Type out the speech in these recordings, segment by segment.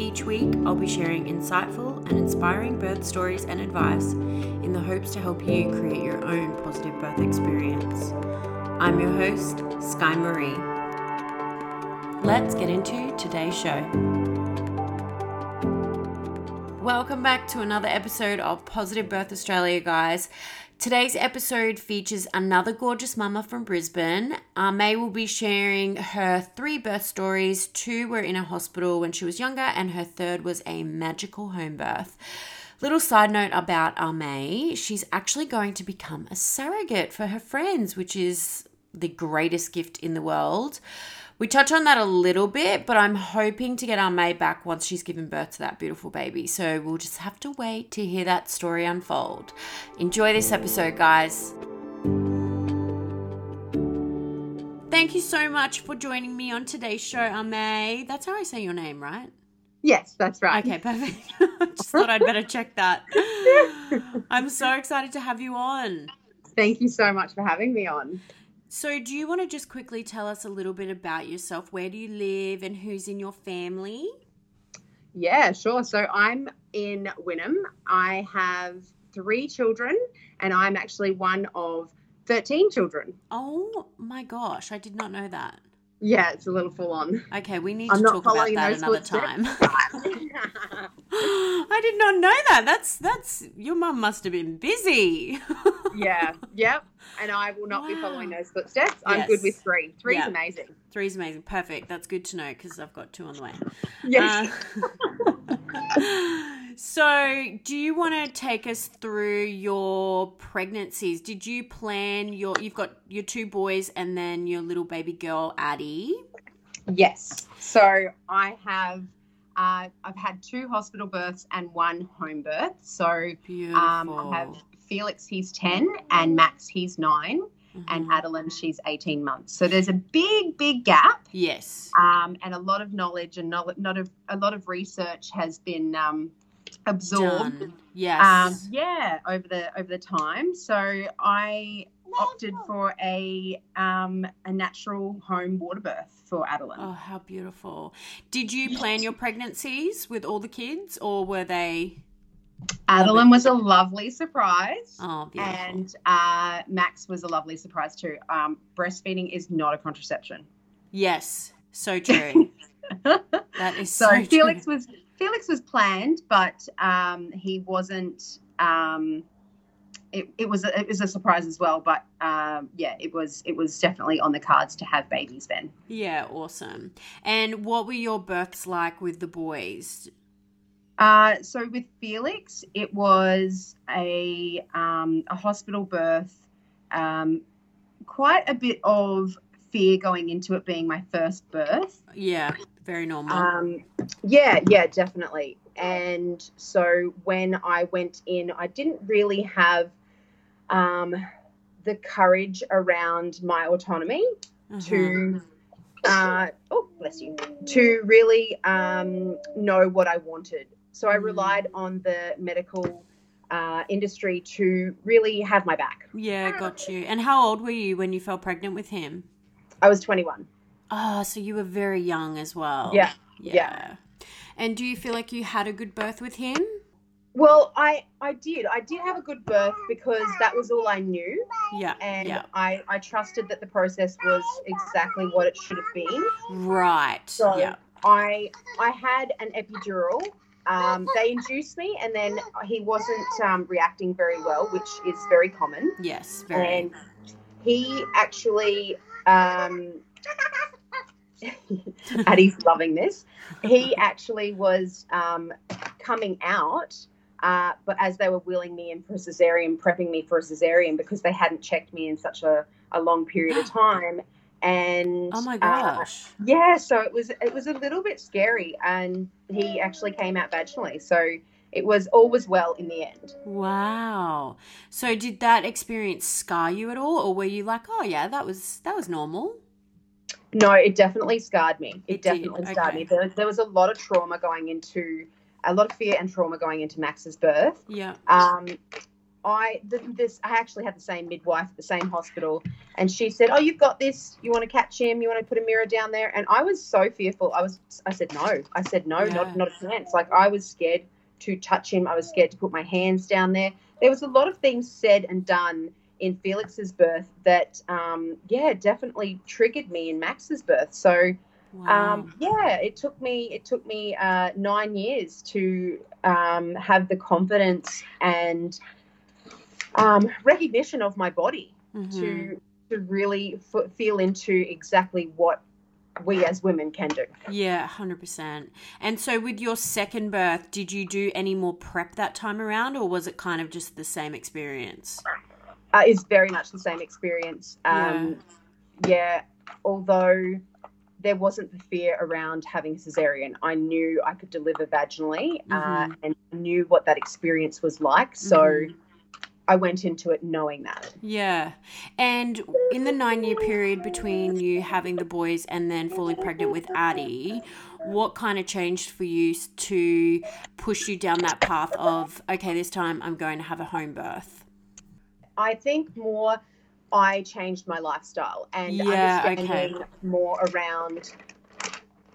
Each week, I'll be sharing insightful and inspiring birth stories and advice in the hopes to help you create your own positive birth experience. I'm your host, Sky Marie. Let's get into today's show. Welcome back to another episode of Positive Birth Australia, guys. Today's episode features another gorgeous mama from Brisbane. May will be sharing her 3 birth stories. 2 were in a hospital when she was younger, and her 3rd was a magical home birth. Little side note about May, she's actually going to become a surrogate for her friends, which is the greatest gift in the world. We touch on that a little bit, but I'm hoping to get our May back once she's given birth to that beautiful baby. So we'll just have to wait to hear that story unfold. Enjoy this episode, guys. Thank you so much for joining me on today's show, May. That's how I say your name, right? Yes, that's right. Okay, perfect. I just thought I'd better check that. I'm so excited to have you on. Thank you so much for having me on. So do you want to just quickly tell us a little bit about yourself? Where do you live and who's in your family? Yeah, sure. So I'm in Wynnum. I have 3 children and I'm actually one of 13 children. Oh my gosh, I did not know that. Yeah, it's a little full on. Okay, we need to talk about that another time. I did not know that. That's your mum must have been busy. Yeah, yep. And I will not be following those footsteps. Yes. I'm good with 3. 3's amazing. 3's amazing. Perfect. That's good to know because I've got 2 on the way. Yes. So do you want to take us through your pregnancies? Did you plan you've got your 2 boys and then your little baby girl, Addie? Yes. So I have, I've had 2 hospital births and 1 home birth. So beautiful. I have Felix, he's 10, and Max, he's 9, mm-hmm. and Adeline, she's 18 months. So there's a big, big gap. Yes. And a lot of knowledge and a lot of research has been absorbed. Done. Yes. Over the time. So I opted for a natural home water birth for Adeline. Oh, how beautiful. Did you plan your pregnancies with all the kids or were they? Adeline was a lovely surprise. Oh, beautiful. And Max was a lovely surprise too. Breastfeeding is not a contraception. Yes. So true. That is so true. Felix was planned, but he wasn't. It was a surprise as well, but it was definitely on the cards to have babies then. Yeah, awesome. And what were your births like with the boys? So with Felix, it was a hospital birth. Quite a bit of fear going into it being my first birth. Yeah. Very normal. Yeah, definitely. And so when I went in, I didn't really have the courage around my autonomy to, to really know what I wanted. So I relied on the medical industry to really have my back. Yeah, got you. And how old were you when you fell pregnant with him? I was 21. Oh, so you were very young as well. Yeah. And do you feel like you had a good birth with him? Well, I did have a good birth because that was all I knew. Yeah. And yeah. I trusted that the process was exactly what it should have been. Right. So yeah. I had an epidural. They induced me, and then he wasn't reacting very well, which is very common. Yes, very. And he actually Addie's loving this. He actually was coming out, but as they were wheeling me in for a cesarean, prepping me for a cesarean because they hadn't checked me in such a long period of time. And oh my gosh, so it was a little bit scary, and he actually came out vaginally, so it was all was well in the end. Wow. So did that experience scar you at all, or were you like, oh yeah, that was normal? No, it definitely scarred me. It definitely scarred me. There was a lot of trauma going into, a lot of fear and trauma going into Max's birth. Yeah. I actually had the same midwife at the same hospital, and she said, "Oh, you've got this. You want to catch him? You want to put a mirror down there?" And I was so fearful. I said no, yeah. not a chance. Like, I was scared to touch him. I was scared to put my hands down there. There was a lot of things said and done in Felix's birth that, definitely triggered me in Max's birth. So, wow. It took me 9 years to have the confidence and recognition of my body, mm-hmm. to really feel into exactly what we as women can do. Yeah, 100%. And so with your second birth, did you do any more prep that time around, or was it kind of just the same experience? It's very much the same experience. Although there wasn't the fear around having a cesarean. I knew I could deliver vaginally, mm-hmm. And knew what that experience was like. So mm-hmm. I went into it knowing that. Yeah. And in the 9-year period between you having the boys and then falling pregnant with Addie, what kind of changed for you to push you down that path of, okay, this time I'm going to have a home birth? I think more I changed my lifestyle and understanding more around.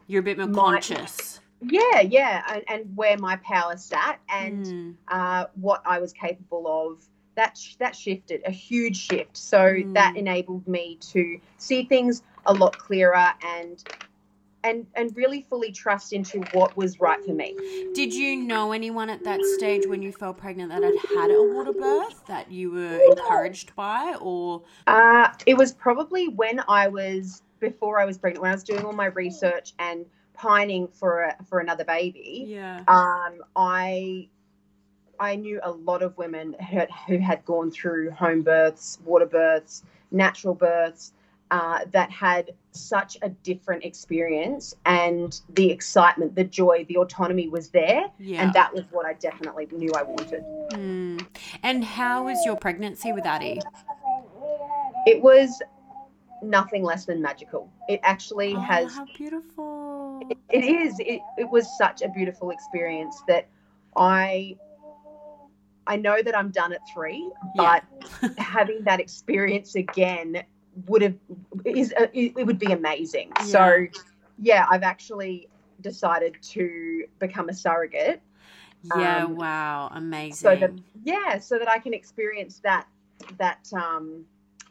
You're a bit more conscious. Yeah. And where my power sat and what I was capable of. That shifted, a huge shift. So that enabled me to see things a lot clearer and really fully trust into what was right for me. Did you know anyone at that stage when you fell pregnant that had had a water birth that you were encouraged by, or? It was probably before I was pregnant, when I was doing all my research and pining for another baby. Yeah. I knew a lot of women who had gone through home births, water births, natural births, that had such a different experience, and the excitement, the joy, the autonomy was there, and that was what I definitely knew I wanted. Mm. And how was your pregnancy with Addie? It was nothing less than magical. It actually has... how beautiful. It is. It was such a beautiful experience that I know that I'm done at 3, but having that experience again would be amazing. Yeah. So, I've actually decided to become a surrogate. Yeah, wow, amazing. So that I can experience that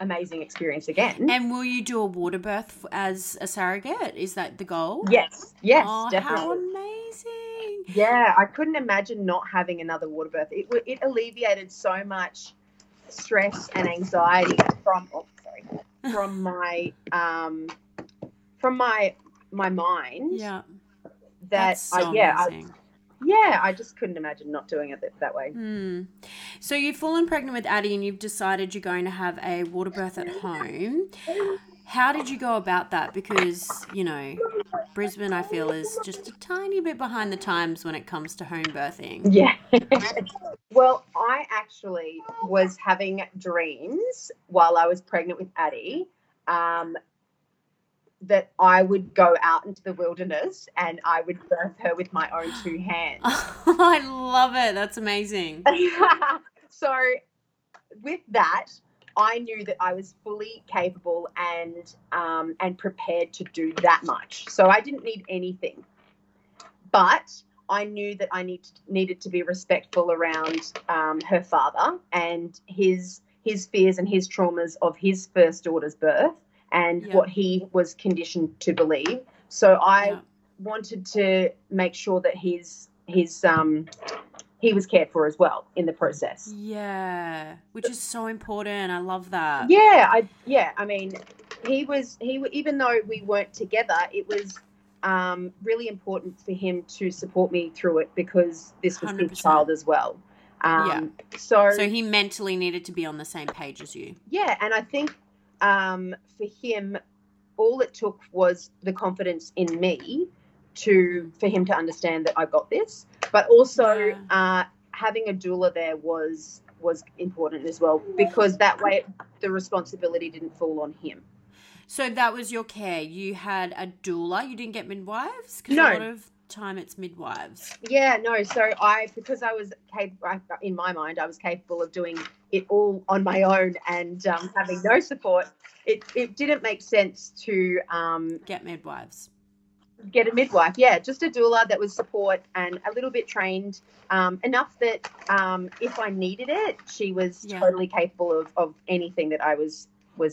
amazing experience again. And will you do a water birth as a surrogate? Is that the goal? Yes, definitely. How amazing. Yeah, I couldn't imagine not having another water birth. It alleviated so much stress and anxiety from my my mind. Yeah, that's so amazing. I just couldn't imagine not doing it that way. Mm. So you've fallen pregnant with Addie, and you've decided you're going to have a water birth at home. How did you go about that? Because, Brisbane, I feel, is just a tiny bit behind the times when it comes to home birthing. Yeah. Well, I actually was having dreams while I was pregnant with Addie that I would go out into the wilderness and I would birth her with my own 2 hands. I love it. That's amazing. So with that, I knew that I was fully capable and prepared to do that much. So I didn't need anything. But I knew that I needed to be respectful around her father and his fears and his traumas of his first daughter's birth and what he was conditioned to believe. So I wanted to make sure that he was cared for as well in the process. Yeah, which is so important. I love that. Yeah, I mean, even though we weren't together, it was really important for him to support me through it because this was 100%. His child as well. So he mentally needed to be on the same page as you. Yeah, and I think for him, all it took was the confidence in me for him to understand that I got this. But also having a doula there was important as well, because that way the responsibility didn't fall on him. So that was your care. You had a doula. You didn't get midwives? 'Cause no. A lot of time it's midwives. Yeah, no. So I was capable of doing it all on my own and having no support. It didn't make sense to get midwives. Get a midwife, yeah, just a doula that was support and a little bit trained, enough that if I needed it, she was totally capable of anything that I was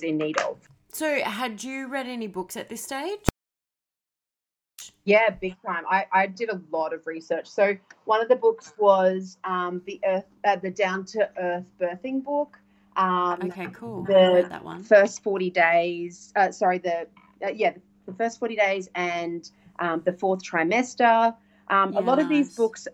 in need of. So had you read any books at this stage? Yeah, big time. I did a lot of research. So one of the books was the Down to Earth Birthing book. Okay, cool. I read that one. The First 40 Days and The Fourth Trimester. A lot of these books,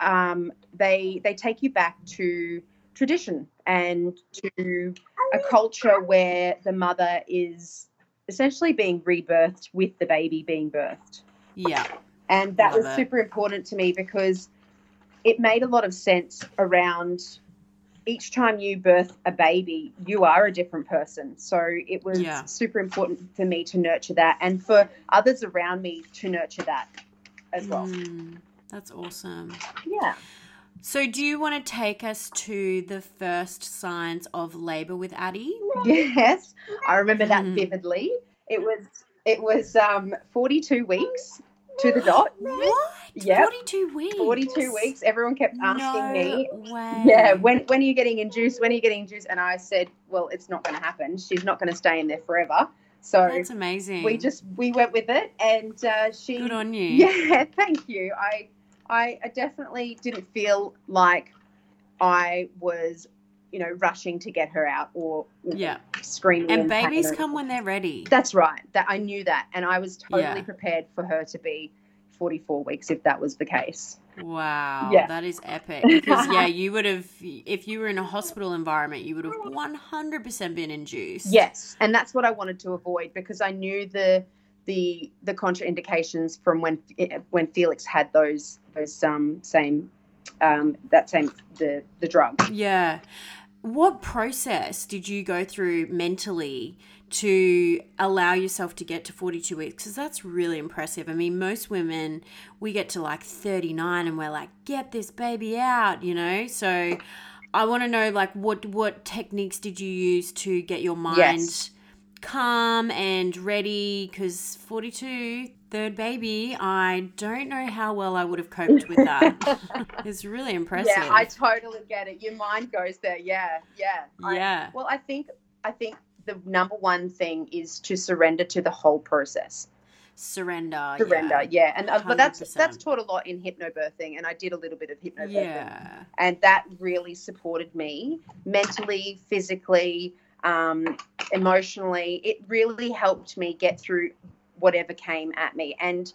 they take you back to tradition and to a culture where the mother is essentially being rebirthed with the baby being birthed. Yeah. And that was super important to me because it made a lot of sense around each time you birth a baby, you are a different person. So it was super important for me to nurture that and for others around me to nurture that as well. That's awesome. Yeah. So do you want to take us to the first signs of labour with Addie? Yes, I remember that vividly. It was 42 weeks to the dot. What? Yep. 42 weeks. 42 weeks. Everyone kept asking me. No way. Yeah, when are you getting induced? When are you getting induced? And I said, well, it's not going to happen. She's not going to stay in there forever. So that's amazing. We went with it, and she. Good on you. Yeah, thank you. I definitely didn't feel like I was, rushing to get her out or screaming. And babies come when they're ready. That's right. That I knew that, and I was totally prepared for her to be 44 weeks if that was the case. Wow, that is epic. Because you would have, if you were in a hospital environment, you would have 100% been induced. Yes, and that's what I wanted to avoid because I knew the contraindications from when Felix had the drug. Yeah. What process did you go through mentally to allow yourself to get to 42 weeks? Because that's really impressive. I mean, most women, we get to like 39 and we're like, get this baby out, So I want to know, like, what techniques did you use to get your mind calm and ready? Because 42, third baby, I don't know how well I would have coped with that. It's really impressive. Yeah, I totally get it. Your mind goes there. Yeah. Well, I think the number one thing is to surrender to the whole process. Surrender. And 100%. But that's taught a lot in hypnobirthing, and I did a little bit of hypnobirthing. Yeah. And that really supported me mentally, physically, emotionally. It really helped me get through whatever came at me. And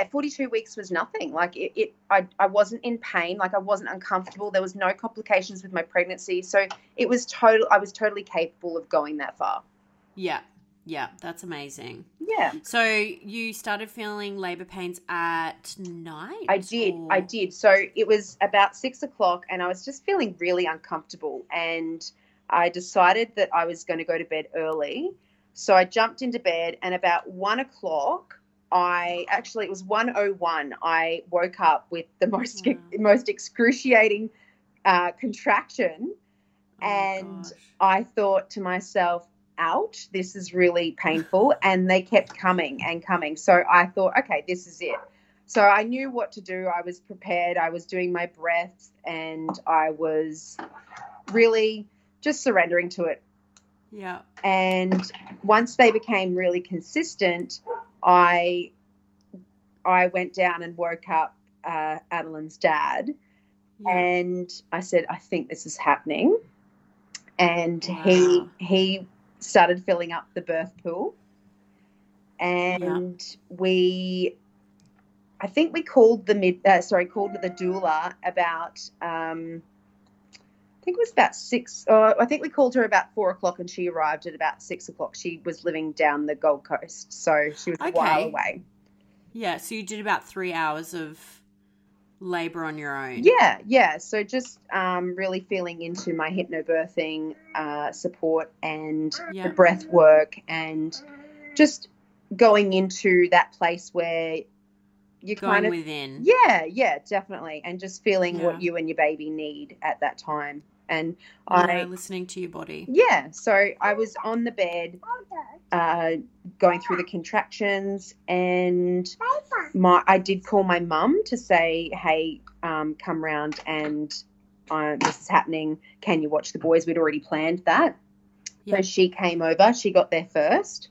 42 weeks was nothing. Like I wasn't in pain. Like I wasn't uncomfortable. There was no complications with my pregnancy. So it was I was totally capable of going that far. Yeah. That's amazing. Yeah. So you started feeling labour pains at night? I did. So it was about 6:00 and I was just feeling really uncomfortable. And I decided that I was going to go to bed early. So I jumped into bed, and about 1:00, it was 1:01. I woke up with the most excruciating contraction, and I thought to myself, "Ouch! This is really painful." And they kept coming and coming. So I thought, "Okay, this is it." So I knew what to do. I was prepared. I was doing my breaths and I was really just surrendering to it. Yeah. And once they became really consistent, I went down and woke up Adeline's dad. Yeah. And I said, I think this is happening. And wow. he started filling up the birth pool. And yeah. I think we called called the doula about, I think it was about 6, or I think we called her about 4 o'clock and she arrived at about 6 o'clock. She was living down the Gold Coast, so she was a while away. Yeah, so you did about 3 hours of labour on your own. Yeah, yeah. So just really feeling into my hypnobirthing support and the breath work and just going into that place where you're kind of going within. Yeah, yeah, definitely. And just feeling what you and your baby need at that time. And listening to your body. Yeah. So I was on the bed going through the contractions and I did call my mum to say, hey, come round and this is happening. Can you watch the boys? We'd already planned that. Yeah. So she came over. She got there first.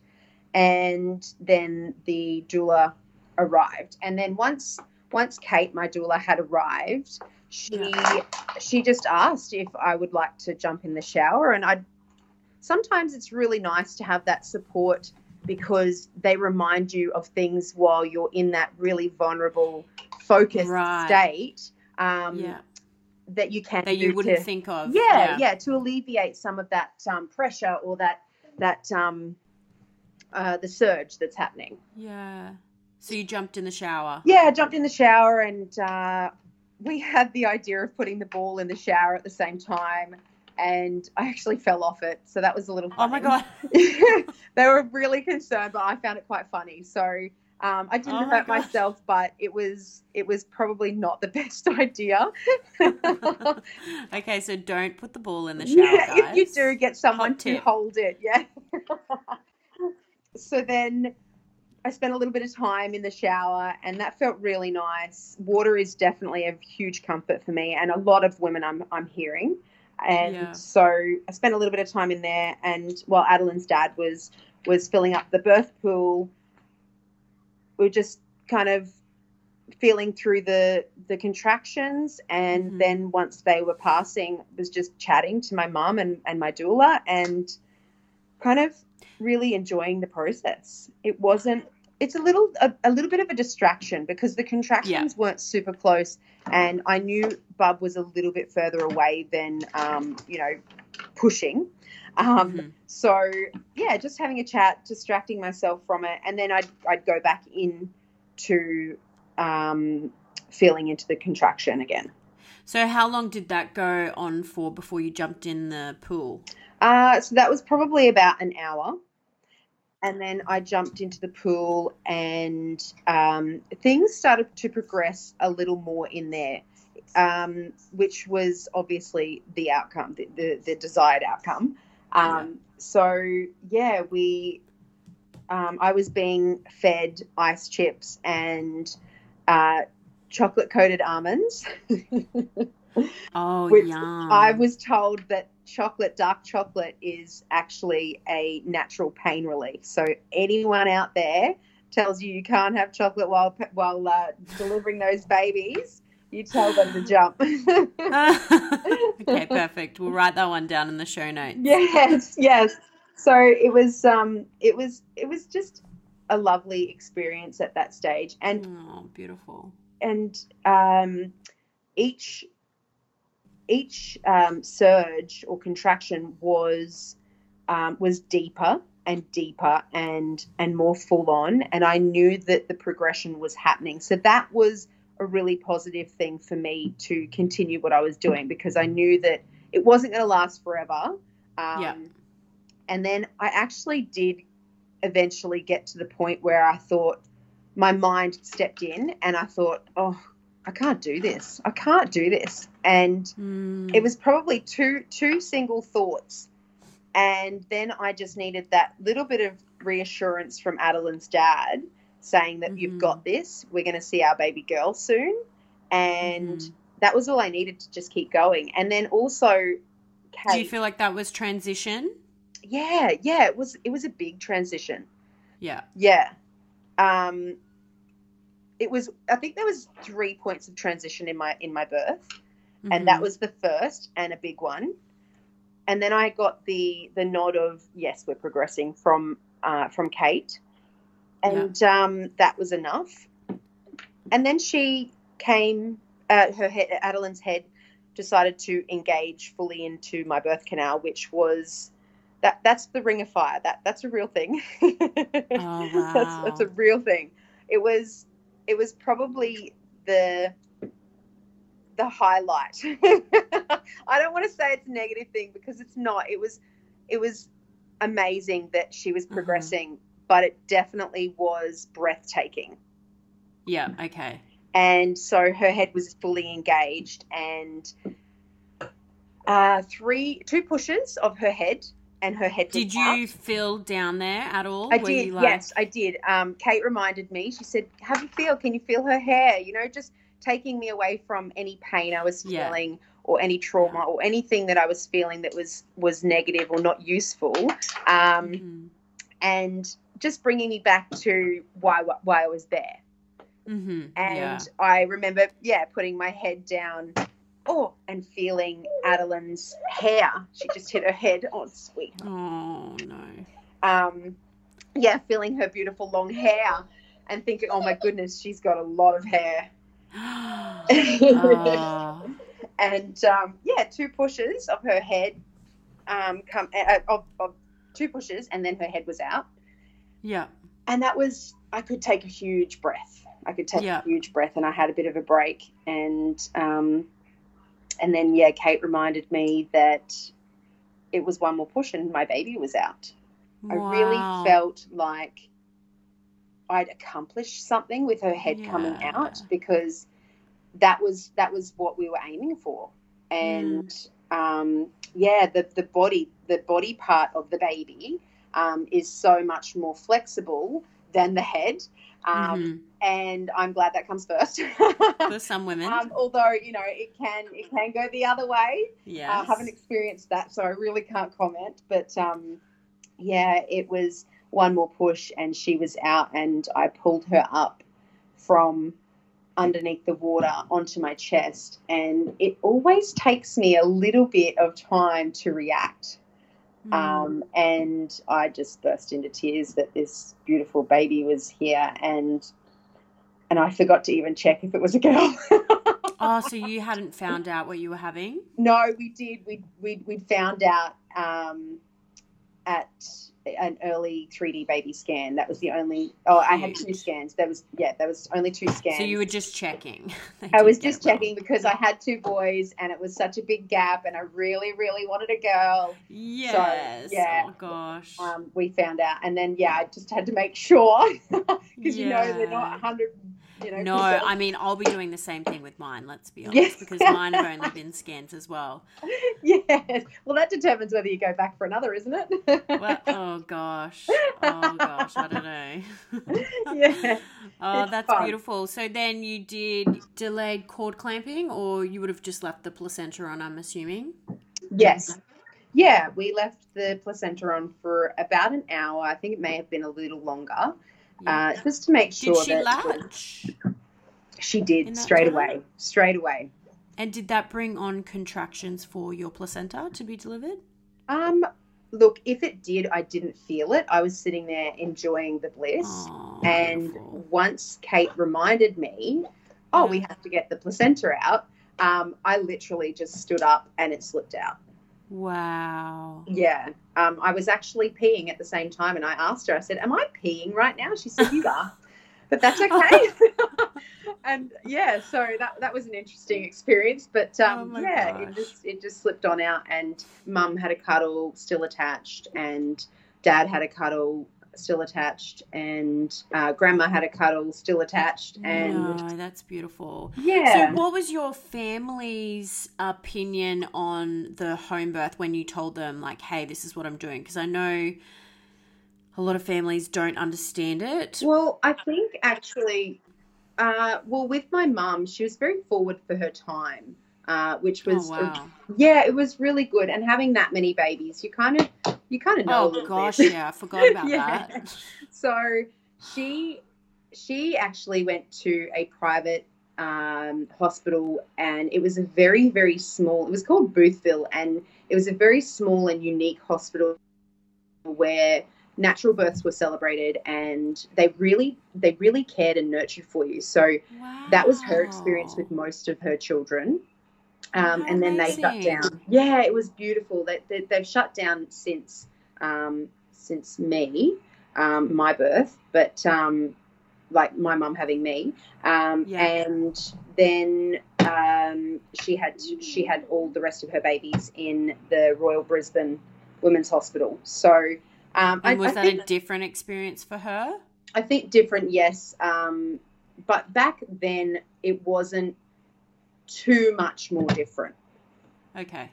And then the doula arrived. And then once Kate, my doula, had arrived, she just asked if I would like to jump in the shower. And sometimes it's really nice to have that support because they remind you of things while you're in that really vulnerable, focused state that you can't wouldn't think of. Yeah, to alleviate some of that pressure or that the surge that's happening. Yeah. So you jumped in the shower. Yeah, I jumped in the shower and we had the idea of putting the ball in the shower at the same time and I actually fell off it. So that was a little funny. Oh, my God. They were really concerned, but I found it quite funny. So I didn't hurt myself, but it was probably not the best idea. Okay, so don't put the ball in the shower, guys. If you do, get someone to hold it, yeah. So then I spent a little bit of time in the shower and that felt really nice. Water is definitely a huge comfort for me and a lot of women I'm hearing. And so I spent a little bit of time in there and while Adeline's dad was filling up the birth pool, we were just kind of feeling through the contractions and then once they were passing, I was just chatting to my mum and my doula and kind of really enjoying the process. It's a little bit of a distraction because the contractions weren't super close and I knew Bub was a little bit further away than, pushing. So, yeah, just having a chat, distracting myself from it. And then I'd go back in to feeling into the contraction again. So how long did that go on for before you jumped in the pool? So that was probably about an hour. And then I jumped into the pool and things started to progress a little more in there, which was obviously the outcome, the desired outcome. I was being fed ice chips and chocolate-coated almonds. Oh, yum. I was told that dark chocolate is actually a natural pain relief. So anyone out there tells you can't have chocolate while delivering those babies, you tell them to jump. Okay, perfect. We'll write that one down in the show notes. Yes, yes. So it was just a lovely experience at that stage. And beautiful. And each surge or contraction was deeper and deeper and more full on, and I knew that the progression was happening. So that was a really positive thing for me to continue what I was doing because I knew that it wasn't going to last forever. And then I actually did eventually get to the point where I thought my mind stepped in and I thought, oh, I can't do this. I can't do this. And it was probably two single thoughts. And then I just needed that little bit of reassurance from Adeline's dad saying that you've got this, we're going to see our baby girl soon. And that was all I needed to just keep going. And then also, Kate, do you feel like that was transition? Yeah, it was a big transition. Yeah. It was, I think there was 3 points of transition in my birth, and that was the first and a big one. And then I got the nod of, yes, we're progressing from Kate, and that was enough. And then she came, Adeline's head decided to engage fully into my birth canal, which was that's the ring of fire. That's a real thing. Oh, wow. That's a real thing. It was probably the highlight. I don't want to say it's a negative thing because it's not. It was amazing that she was progressing, but it definitely was breathtaking. Yeah, okay. And so her head was fully engaged, and 2 pushes of her head, and her head. Did you feel down there at all? I did. Like... Yes, I did. Kate reminded me. She said, "Have a feel. Can you feel her hair? You know, just taking me away from any pain I was feeling, or any trauma, or anything that I was feeling that was negative or not useful, and just bringing me back to why I was there." And I remember, putting my head down, and feeling Adeline's hair. She just hit her head. Oh, sweet. Oh no. Feeling her beautiful long hair, and thinking, oh my goodness, she's got a lot of hair. And 2 pushes of her head, of 2 pushes, and then her head was out. Yeah. And that was, I could take a huge breath. And I had a bit of a break, and then Kate reminded me that it was 1 more push and my baby was out. Wow. I really felt like I'd accomplished something with her head coming out, because that was what we were aiming for. And the body part of the baby is so much more flexible than the head. And I'm glad that comes first for some women. Although, you know, it can go the other way. Yeah, I haven't experienced that, so I really can't comment. But it was 1 more push, and she was out, and I pulled her up from underneath the water onto my chest. And it always takes me a little bit of time to react. And I just burst into tears that this beautiful baby was here, and I forgot to even check if it was a girl. Oh, so you hadn't found out what you were having? No, we did. We found out at an early 3D baby scan. That was the only. Oh, I had 2 scans. There was only 2 scans. So you were just checking. I was just checking because I had 2 boys, and it was such a big gap, and I really, really wanted a girl. Yes. So, oh gosh. We found out, and then I just had to make sure because you know they're not 100. You know, no, percent. I mean, I'll be doing the same thing with mine, let's be honest, because mine have only been scans as well. Yes. Well, that determines whether you go back for another, isn't it? Well, oh, gosh, I don't know. Oh, that's fun. Beautiful. So then you did delayed cord clamping, or you would have just left the placenta on, I'm assuming? Yes. Yeah, we left the placenta on for about an hour. I think it may have been a little longer. Just to make sure. Did she latch? She did straight away. And did that bring on contractions for your placenta to be delivered? Look, if it did, I didn't feel it. I was sitting there enjoying the bliss. Oh, and beautiful. Once Kate reminded me, we have to get the placenta out, I literally just stood up and it slipped out. Wow. Yeah. I was actually peeing at the same time, and I asked her, I said, am I peeing right now? She said, you are, but that's okay. And so that was an interesting experience, but gosh. It just slipped on out, and Mum had a cuddle still attached, and Dad had a cuddle still attached, and Grandma had a cuddle still attached. And that's beautiful. So what was your family's opinion on the home birth when you told them, like, hey, this is what I'm doing? Because I know A lot of families don't understand it. Well, I think actually, with my mum, she was very forward for her time, which was, oh, wow. Yeah, it was really good. And having that many babies, you kind of know. Oh gosh, bit. Yeah, I forgot about yeah. that. So she actually went to a private hospital, and it was a very, very small. It was called Boothville, and it was a very small and unique hospital where natural births were celebrated, and they really cared and nurtured for you. So wow. that was her experience with most of her children. And then amazing. They shut down. Yeah, it was beautiful. They've shut down since me, my birth, but like my mum having me. And then she had all the rest of her babies in the Royal Brisbane Women's Hospital. So And was that a different experience for her? I think different, yes. But back then it wasn't too much more different. Okay.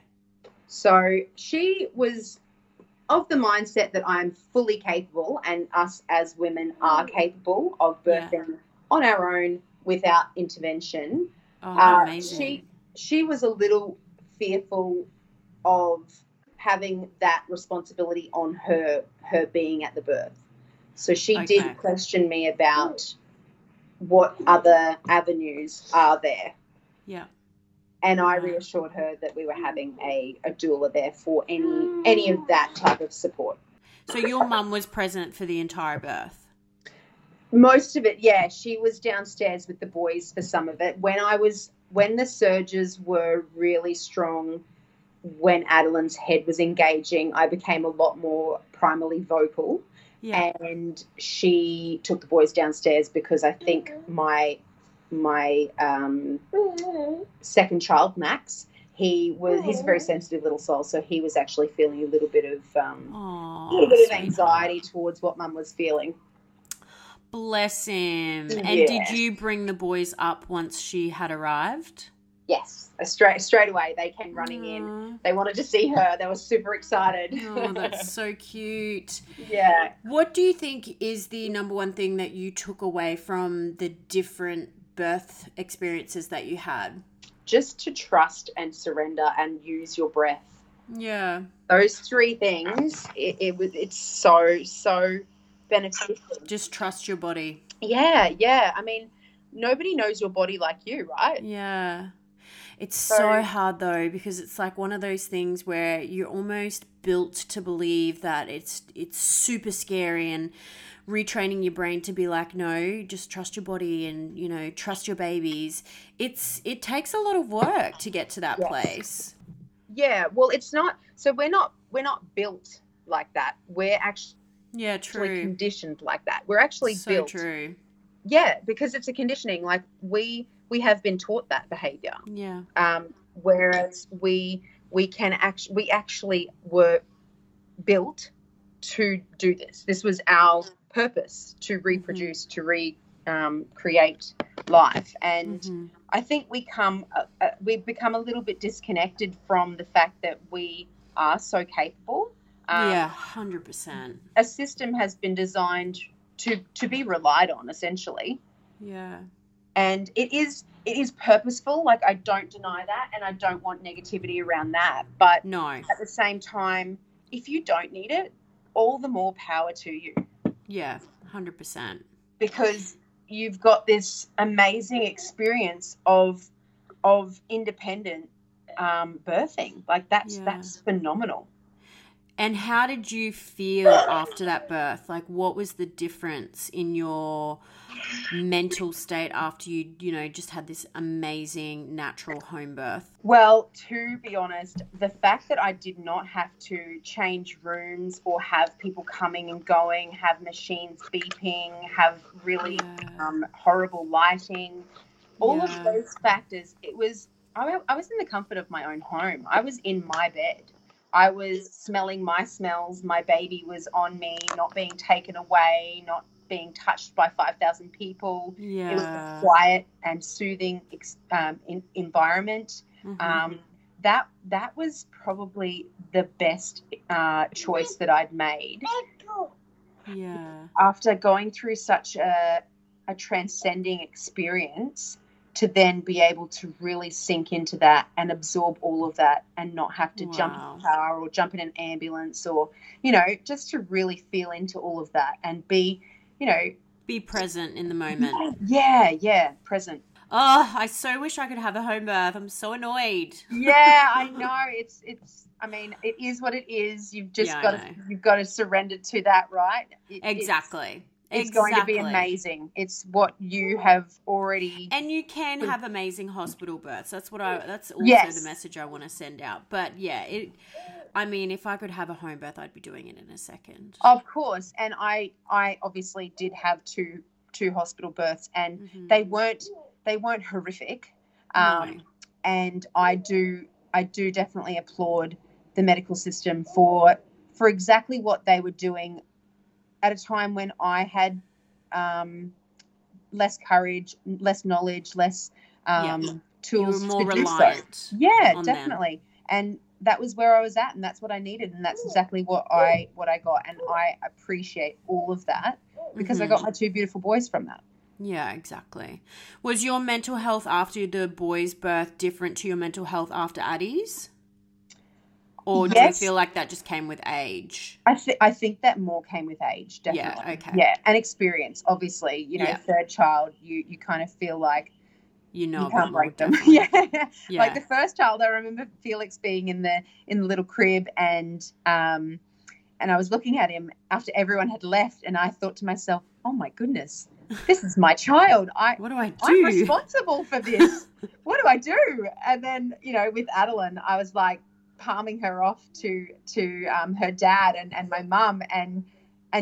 So she was of the mindset that I'm fully capable, and us as women are capable of birthing yeah. on our own without intervention. Oh, amazing. She was a little fearful of having that responsibility on her being at the birth. So she okay. did question me about what other avenues are there. Yeah. And I reassured her that we were having a doula there for any of that type of support. So your mum was present for the entire birth? Most of it, yeah. She was downstairs with the boys for some of it. When the surges were really strong, when Adeline's head was engaging, I became a lot more primarily vocal, yeah. and she took the boys downstairs because I think my second child, Max, he's a very sensitive little soul, so he was actually feeling a little bit of anxiety towards what Mum was feeling. Bless him. Yeah. And did you bring the boys up once she had arrived? Yes, straight away they came running in. They wanted to see her. They were super excited. Oh, that's so cute. Yeah. What do you think is the number one thing that you took away from the different birth experiences that you had? Just to trust and surrender and use your breath. Yeah. Those three things, it's so, so beneficial. Just trust your body. Yeah, yeah. I mean, nobody knows your body like you, right? Yeah. It's so hard though, because it's like one of those things where you're almost built to believe that it's super scary, and retraining your brain to be like, no, just trust your body and, you know, trust your babies. It takes a lot of work to get to that yes. place. Yeah, well, it's not – so we're not built like that. We're actually yeah, true. Conditioned like that. We're actually so built. So true. Yeah, because it's a conditioning. Like we have been taught that behaviour. Yeah. Whereas we actually were built to do this. This was our purpose, to reproduce, mm-hmm. to create life. And mm-hmm. I think we become a little bit disconnected from the fact that we are so capable. 100%. A system has been designed to be relied on, essentially. Yeah. And it is purposeful. Like, I don't deny that, and I don't want negativity around that. But no. At the same time, if you don't need it, all the more power to you. Yeah, 100%. Because you've got this amazing experience of independent birthing. Like, that's phenomenal. And how did you feel after that birth? Like, what was the difference in your mental state after you just had this amazing natural home birth? Well, to be honest, the fact that I did not have to change rooms or have people coming and going, have machines beeping, have really horrible lighting, all of those factors, I was in the comfort of my own home. I was in my bed. I was smelling my smells. My baby was on me, not being taken away, not being touched by 5,000 people. Yeah. It was a quiet and soothing environment. Mm-hmm. That was probably the best choice that I'd made. Yeah. After going through such a transcending experience, to then be able to really sink into that and absorb all of that and not have to jump in a car or jump in an ambulance or, you know, just to really feel into all of that and be, you know. Be present in the moment. Yeah, present. Oh, I so wish I could have a home birth. I'm so annoyed. Yeah, I know. It's. I mean, it is what it is. You've just got to surrender to that, right? Exactly. It's going to be amazing. It's what you have already. And you can have amazing hospital births. That's also the message I want to send out. But yeah, I mean, if I could have a home birth, I'd be doing it in a second. Of course. And I obviously did have two hospital births, and they weren't horrific. No. And I do definitely applaud the medical system for exactly what they were doing at a time when I had less courage, less knowledge, less tools. You were more reliant. So. Yeah, definitely. Them. And that was where I was at, and that's what I needed, and that's exactly what I got. And I appreciate all of that because I got my two beautiful boys from that. Yeah, exactly. Was your mental health after the boys' birth different to your mental health after Addie's? Or do you feel like that just came with age? I think that more came with age, definitely. Yeah, okay. Yeah, and experience, obviously. You know, third child, you kind of feel like you can't break them. Yeah. Like the first child, I remember Felix being in the little crib and I was looking at him after everyone had left, and I thought to myself, oh, my goodness. This is my child. What do I do? I'm responsible for this. What do I do? And then, you know, with Adeline, I was like palming her off to her dad and my mum and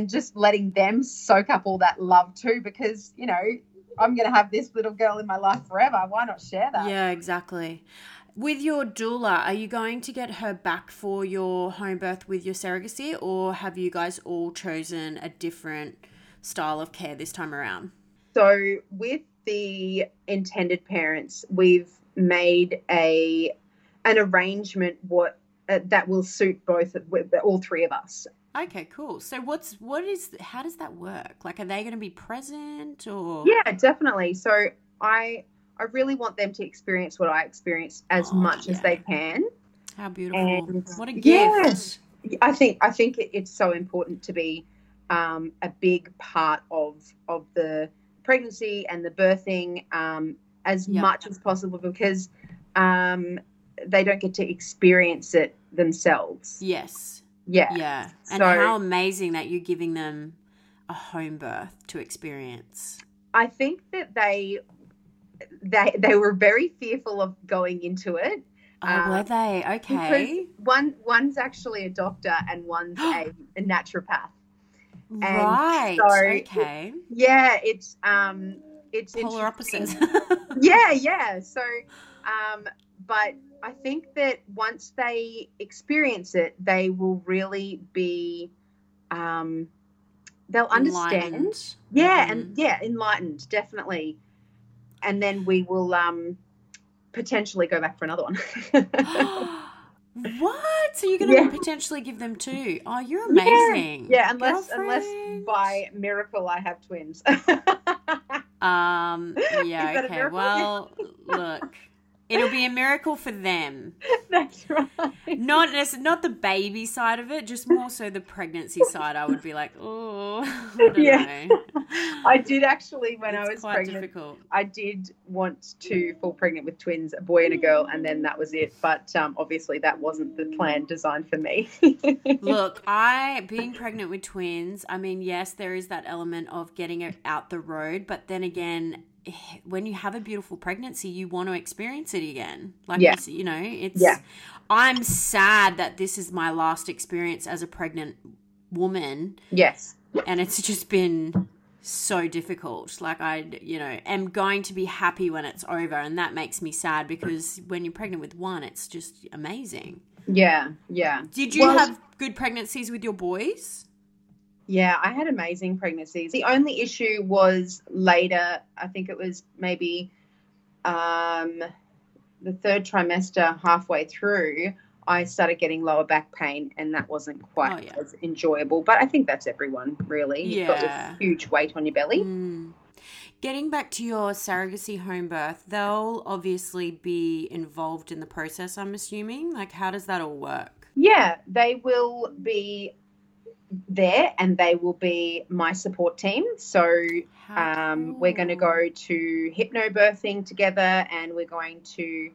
just letting them soak up all that love too, because, you know, I'm going to have this little girl in my life forever. Why not share that? Yeah, exactly. With your doula, are you going to get her back for your home birth with your surrogacy, or have you guys all chosen a different style of care this time around? So with the intended parents, we've made an arrangement that will suit all three of us. Okay, cool. So how does that work? Like, are they going to be present or? Yeah, definitely. So I really want them to experience what I experienced as much as they can. How beautiful. And what a gift. Yes. I think it's so important to be a big part of the pregnancy and the birthing as much as possible, because they don't get to experience it themselves. Yes. Yeah. Yeah. And how amazing that you're giving them a home birth to experience. I think that they were very fearful of going into it. Oh, were they? Okay. One's actually a doctor and one's a naturopath. And right. So, okay. Yeah, it's polar opposites. Yeah. So, but I think that once they experience it, they will really be, they'll understand. Enlightened. Yeah, enlightened, definitely. And then we will potentially go back for another one. What? So you're going to potentially give them two? Oh, you're amazing. Yeah, unless by miracle I have twins. Yeah, okay. Well, look, it'll be a miracle for them. That's right. Not the baby side of it, just more so the pregnancy side. I would be like, oh, I don't know. I did actually, when I was pregnant, difficult. I did want to fall pregnant with twins, a boy and a girl, and then that was it. But obviously that wasn't the plan designed for me. Look, being pregnant with twins, I mean, yes, there is that element of getting it out the road, but then again, when you have a beautiful pregnancy, you want to experience it again. Like, you know, it's I'm sad that this is my last experience as a pregnant woman. Yes. And it's just been so difficult. Like, I, you know, am going to be happy when it's over, and that makes me sad, because when you're pregnant with one, it's just amazing. Yeah. Did you have good pregnancies with your boys? Yeah, I had amazing pregnancies. The only issue was later. I think it was maybe the third trimester, halfway through, I started getting lower back pain, and that wasn't quite as enjoyable. But I think that's everyone, really. You've got this huge weight on your belly. Mm. Getting back to your surrogacy home birth, they'll obviously be involved in the process, I'm assuming. Like, how does that all work? Yeah, they will be there, and they will be my support team. So we're going to go to hypnobirthing together, and we're going to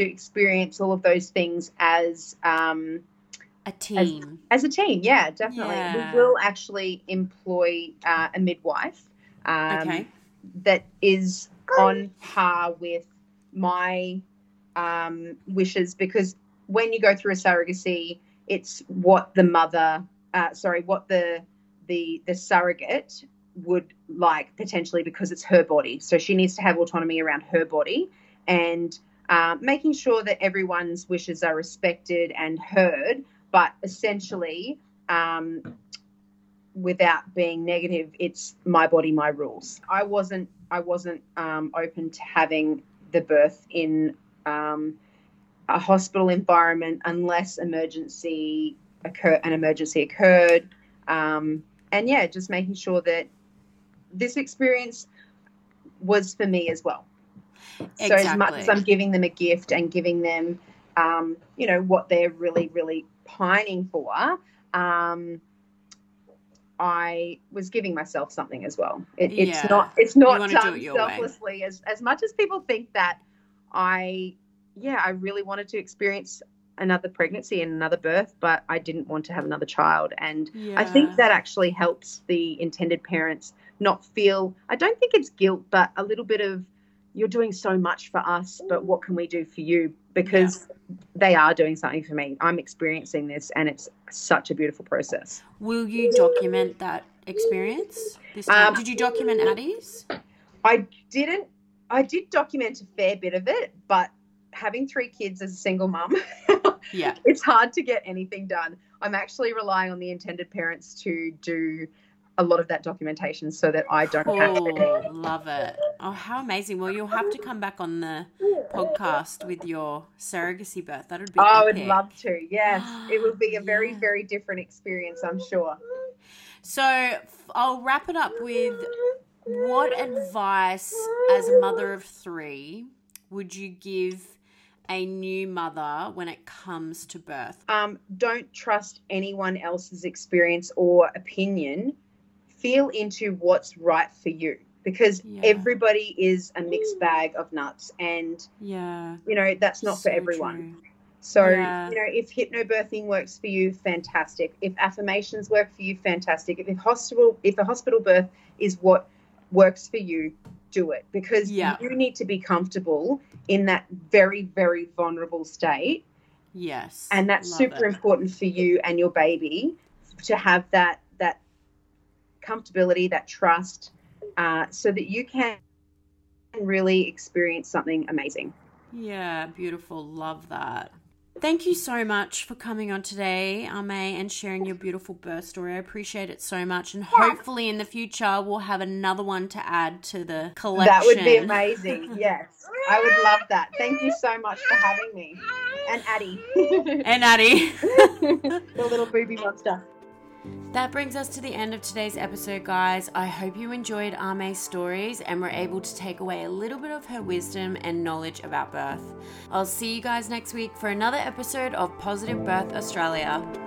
experience all of those things as a team. As a team, yeah, definitely. Yeah. We will actually employ a midwife. That is on par with my wishes, because when you go through a surrogacy, it's what the mother, the surrogate would like potentially, because it's her body. So she needs to have autonomy around her body, and making sure that everyone's wishes are respected and heard, but essentially without being negative, it's my body, my rules. I wasn't open to having the birth in a hospital environment unless an emergency occurred. And yeah, just making sure that this experience was for me as well. Exactly. So as much as I'm giving them a gift and giving them, what they're really, really pining for, I was giving myself something as well. It's not done selflessly as much as people think that. I really wanted to experience another pregnancy and another birth, but I didn't want to have another child. And I think that actually helps the intended parents not feel, I don't think it's guilt, but a little bit of, you're doing so much for us, but what can we do for you? Because they are doing something for me. I'm experiencing this, and it's such a beautiful process. Will you document that experience this time? Did you document Addie's? I didn't. I did document a fair bit of it, but having 3 kids as a single mum, it's hard to get anything done. I'm actually relying on the intended parents to do a lot of that documentation so that I don't have to. Love it. Oh, how amazing. Well, you'll have to come back on the podcast with your surrogacy birth. That would be epic. I would love to, yes. It would be a very, very different experience, I'm sure. So I'll wrap it up with, what advice as a mother of 3 would you give a new mother when it comes to birth? Don't trust anyone else's experience or opinion. Feel into what's right for you, because everybody is a mixed bag of nuts, and that's not for everyone. True. So if hypnobirthing works for you, fantastic. If affirmations work for you, fantastic. If a hospital birth is what works for you, do it, because you need to be comfortable in that very, very vulnerable state. Yes. And that's important for you and your baby to have that comfortability, that trust, so that you can really experience something amazing. Yeah, beautiful. Love that. Thank you so much for coming on today, Amé, and sharing your beautiful birth story. I appreciate it so much, and hopefully in the future we'll have another one to add to the collection. That would be amazing, yes. I would love that. Thank you so much for having me. And Addie. The little booby monster. That brings us to the end of today's episode, guys. I hope you enjoyed Amé's stories and were able to take away a little bit of her wisdom and knowledge about birth. I'll see you guys next week for another episode of Positive Birth Australia.